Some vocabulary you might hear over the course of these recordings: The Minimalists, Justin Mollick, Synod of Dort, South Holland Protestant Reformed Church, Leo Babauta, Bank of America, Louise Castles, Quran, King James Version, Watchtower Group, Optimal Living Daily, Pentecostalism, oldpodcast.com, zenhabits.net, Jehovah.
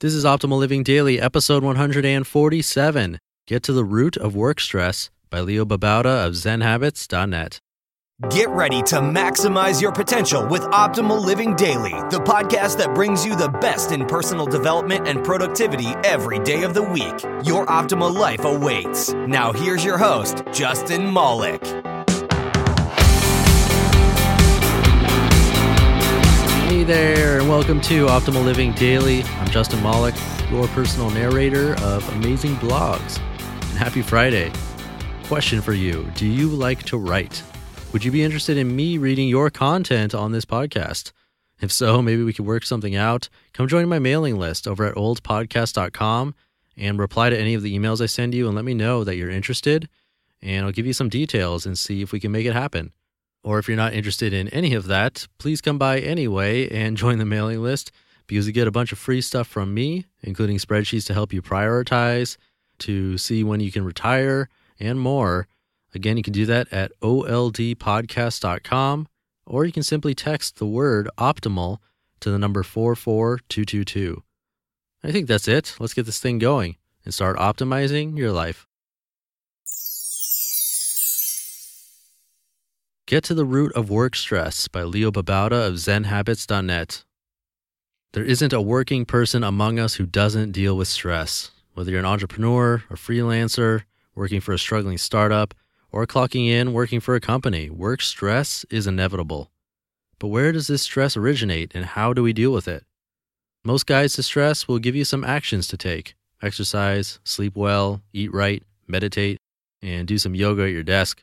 This is Optimal Living Daily, episode 147, Get to the Root of Work Stress by Leo Babauta of zenhabits.net. Get ready to maximize your potential with Optimal Living Daily, the podcast that brings you the best in personal development and productivity every day of the week. Your optimal life awaits. Now here's your host, Justin Mollick. Hey there, and welcome to Optimal Living Daily. I'm Justin Mollick, your personal narrator of amazing blogs. And happy Friday. Question for you. Do you like to write? Would you be interested in me reading your content on this podcast? If so, maybe we could work something out. Come join my mailing list over at oldpodcast.com and reply to any of the emails I send you and let me know that you're interested. And I'll give you some details and see if we can make it happen. Or if you're not interested in any of that, please come by anyway and join the mailing list because you get a bunch of free stuff from me, including spreadsheets to help you prioritize, to see when you can retire, and more. Again, you can do that at oldpodcast.com, or you can simply text the word OPTIMAL to the number 44222. I think that's it. Let's get this thing going and start optimizing your life. Get to the Root of Work Stress by Leo Babauta of zenhabits.net. There isn't a working person among us who doesn't deal with stress. Whether you're an entrepreneur, a freelancer, working for a struggling startup, or clocking in working for a company, work stress is inevitable. But where does this stress originate and how do we deal with it? Most guides to stress will give you some actions to take. Exercise, sleep well, eat right, meditate, and do some yoga at your desk.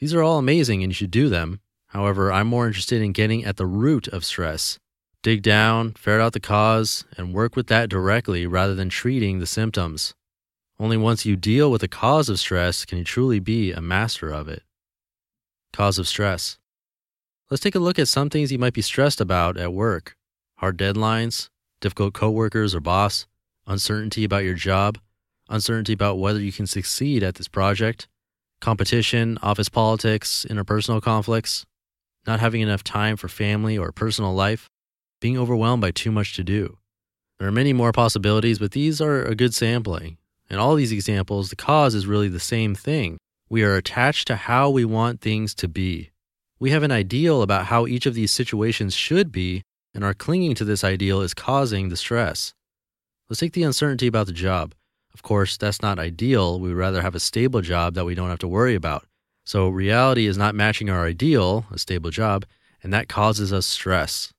These are all amazing and you should do them. However, I'm more interested in getting at the root of stress. Dig down, ferret out the cause, and work with that directly rather than treating the symptoms. Only once you deal with the cause of stress can you truly be a master of it. Cause of stress. Let's take a look at some things you might be stressed about at work. Hard deadlines, difficult coworkers or boss, uncertainty about your job, uncertainty about whether you can succeed at this project, competition, office politics, interpersonal conflicts, not having enough time for family or personal life, being overwhelmed by too much to do. There are many more possibilities, but these are a good sampling. In all these examples, the cause is really the same thing. We are attached to how we want things to be. We have an ideal about how each of these situations should be, and our clinging to this ideal is causing the stress. Let's take the uncertainty about the job. Of course, that's not ideal. We would rather have a stable job that we don't have to worry about. So reality is not matching our ideal, a stable job, and that causes us stress.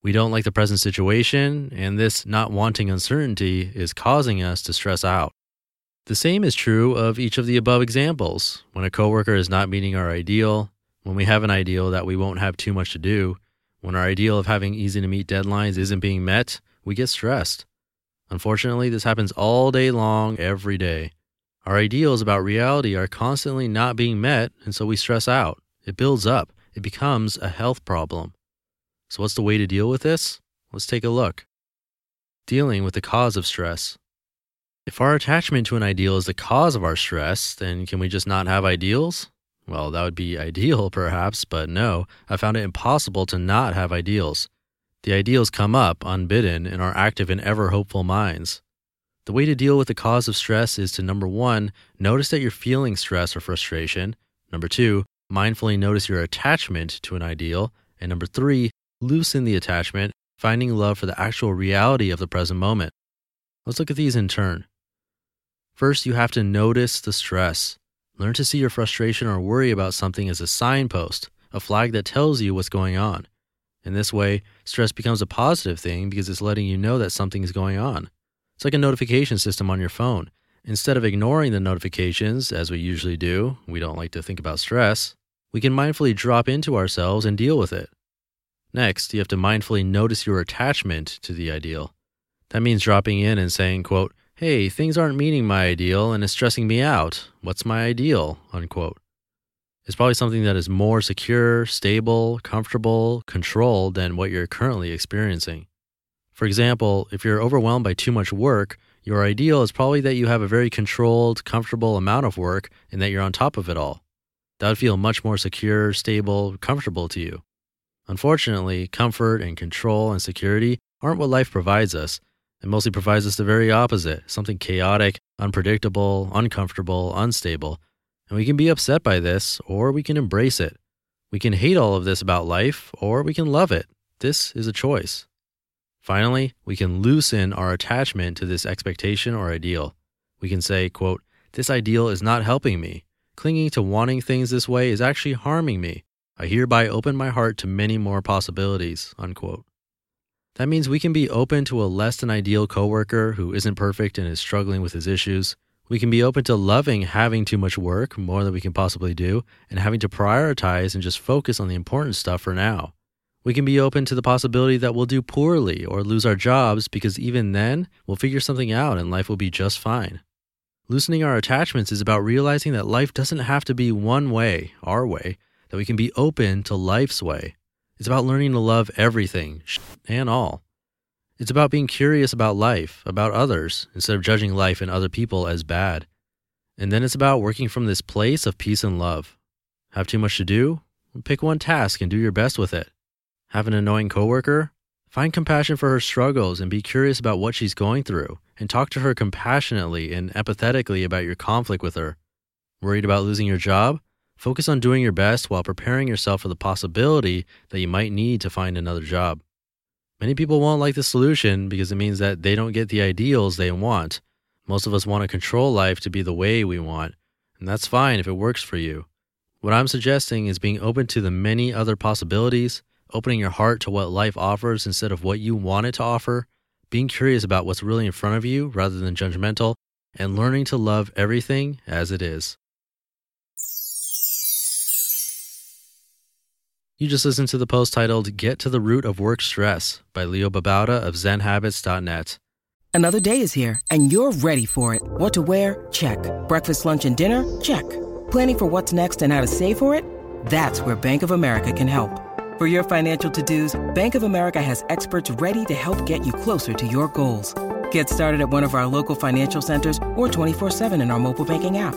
We don't like the present situation, and this not wanting uncertainty is causing us to stress out. The same is true of each of the above examples. When a coworker is not meeting our ideal, when we have an ideal that we won't have too much to do, when our ideal of having easy-to-meet deadlines isn't being met, we get stressed. Unfortunately, this happens all day long, every day. Our ideals about reality are constantly not being met, and so we stress out. It builds up. It becomes a health problem. So what's the way to deal with this? Let's take a look. Dealing with the cause of stress. If our attachment to an ideal is the cause of our stress, then can we just not have ideals? Well, that would be ideal, perhaps, but no. I found it impossible to not have ideals. The ideals come up unbidden and are active in ever-hopeful minds. The way to deal with the cause of stress is to, number one, notice that you're feeling stress or frustration. Number two, mindfully notice your attachment to an ideal. And number three, loosen the attachment, finding love for the actual reality of the present moment. Let's look at these in turn. First, you have to notice the stress. Learn to see your frustration or worry about something as a signpost, a flag that tells you what's going on. In this way, stress becomes a positive thing because it's letting you know that something is going on. It's like a notification system on your phone. Instead of ignoring the notifications, as we usually do, we don't like to think about stress, we can mindfully drop into ourselves and deal with it. Next, you have to mindfully notice your attachment to the ideal. That means dropping in and saying, quote, hey, things aren't meeting my ideal and it's stressing me out. What's my ideal? Unquote. It's probably something that is more secure, stable, comfortable, controlled than what you're currently experiencing. For example, if you're overwhelmed by too much work, your ideal is probably that you have a very controlled, comfortable amount of work and that you're on top of it all. That would feel much more secure, stable, comfortable to you. Unfortunately, comfort and control and security aren't what life provides us. It mostly provides us the very opposite, something chaotic, unpredictable, uncomfortable, unstable. And we can be upset by this, or we can embrace it. We can hate all of this about life, or we can love it. This is a choice. Finally, we can loosen our attachment to this expectation or ideal. We can say, quote, this ideal is not helping me. Clinging to wanting things this way is actually harming me. I hereby open my heart to many more possibilities, unquote. That means we can be open to a less than ideal coworker who isn't perfect and is struggling with his issues. We can be open to loving having too much work, more than we can possibly do, and having to prioritize and just focus on the important stuff for now. We can be open to the possibility that we'll do poorly or lose our jobs because even then, we'll figure something out and life will be just fine. Loosening our attachments is about realizing that life doesn't have to be one way, our way, that we can be open to life's way. It's about learning to love everything, shit and all. It's about being curious about life, about others, instead of judging life and other people as bad. And then it's about working from this place of peace and love. Have too much to do? Pick one task and do your best with it. Have an annoying coworker? Find compassion for her struggles and be curious about what she's going through, and talk to her compassionately and empathetically about your conflict with her. Worried about losing your job? Focus on doing your best while preparing yourself for the possibility that you might need to find another job. Many people won't like the solution because it means that they don't get the ideals they want. Most of us want to control life to be the way we want, and that's fine if it works for you. What I'm suggesting is being open to the many other possibilities, opening your heart to what life offers instead of what you want it to offer, being curious about what's really in front of you rather than judgmental, and learning to love everything as it is. You just listened to the post titled Get to the Root of Work Stress by Leo Babauta of zenhabits.net. Another day is here and you're ready for it. What to wear? Check. Breakfast, lunch, and dinner? Check. Planning for what's next and how to save for it? That's where Bank of America can help. For your financial to-dos, Bank of America has experts ready to help get you closer to your goals. Get started at one of our local financial centers or 24/7 in our mobile banking app.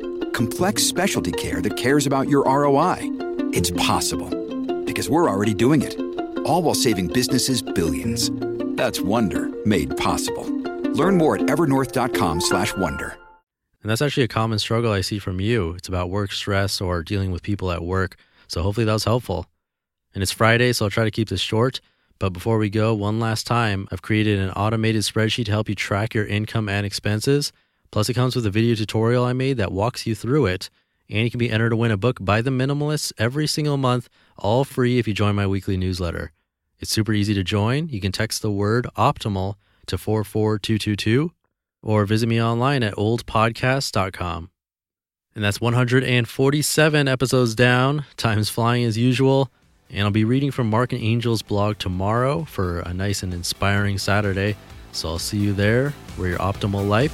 Complex specialty care that cares about your ROI? It's possible. Because we're already doing it, all while saving businesses billions. That's Wonder made possible. Learn more at evernorth.com/wonder. And that's actually a common struggle I see from you. It's about work stress or dealing with people at work. So hopefully that was helpful. And it's Friday, so I'll try to keep this short. But before we go, one last time, I've created an automated spreadsheet to help you track your income and expenses. Plus it comes with a video tutorial I made that walks you through it. And you can be entered to win a book by The Minimalists every single month, all free if you join my weekly newsletter. It's super easy to join. You can text the word OPTIMAL to 44222 or visit me online at oldpodcast.com. And that's 147 episodes down. Time's flying as usual. And I'll be reading from Mark and Angel's blog tomorrow for a nice and inspiring Saturday. So I'll see you there where your optimal life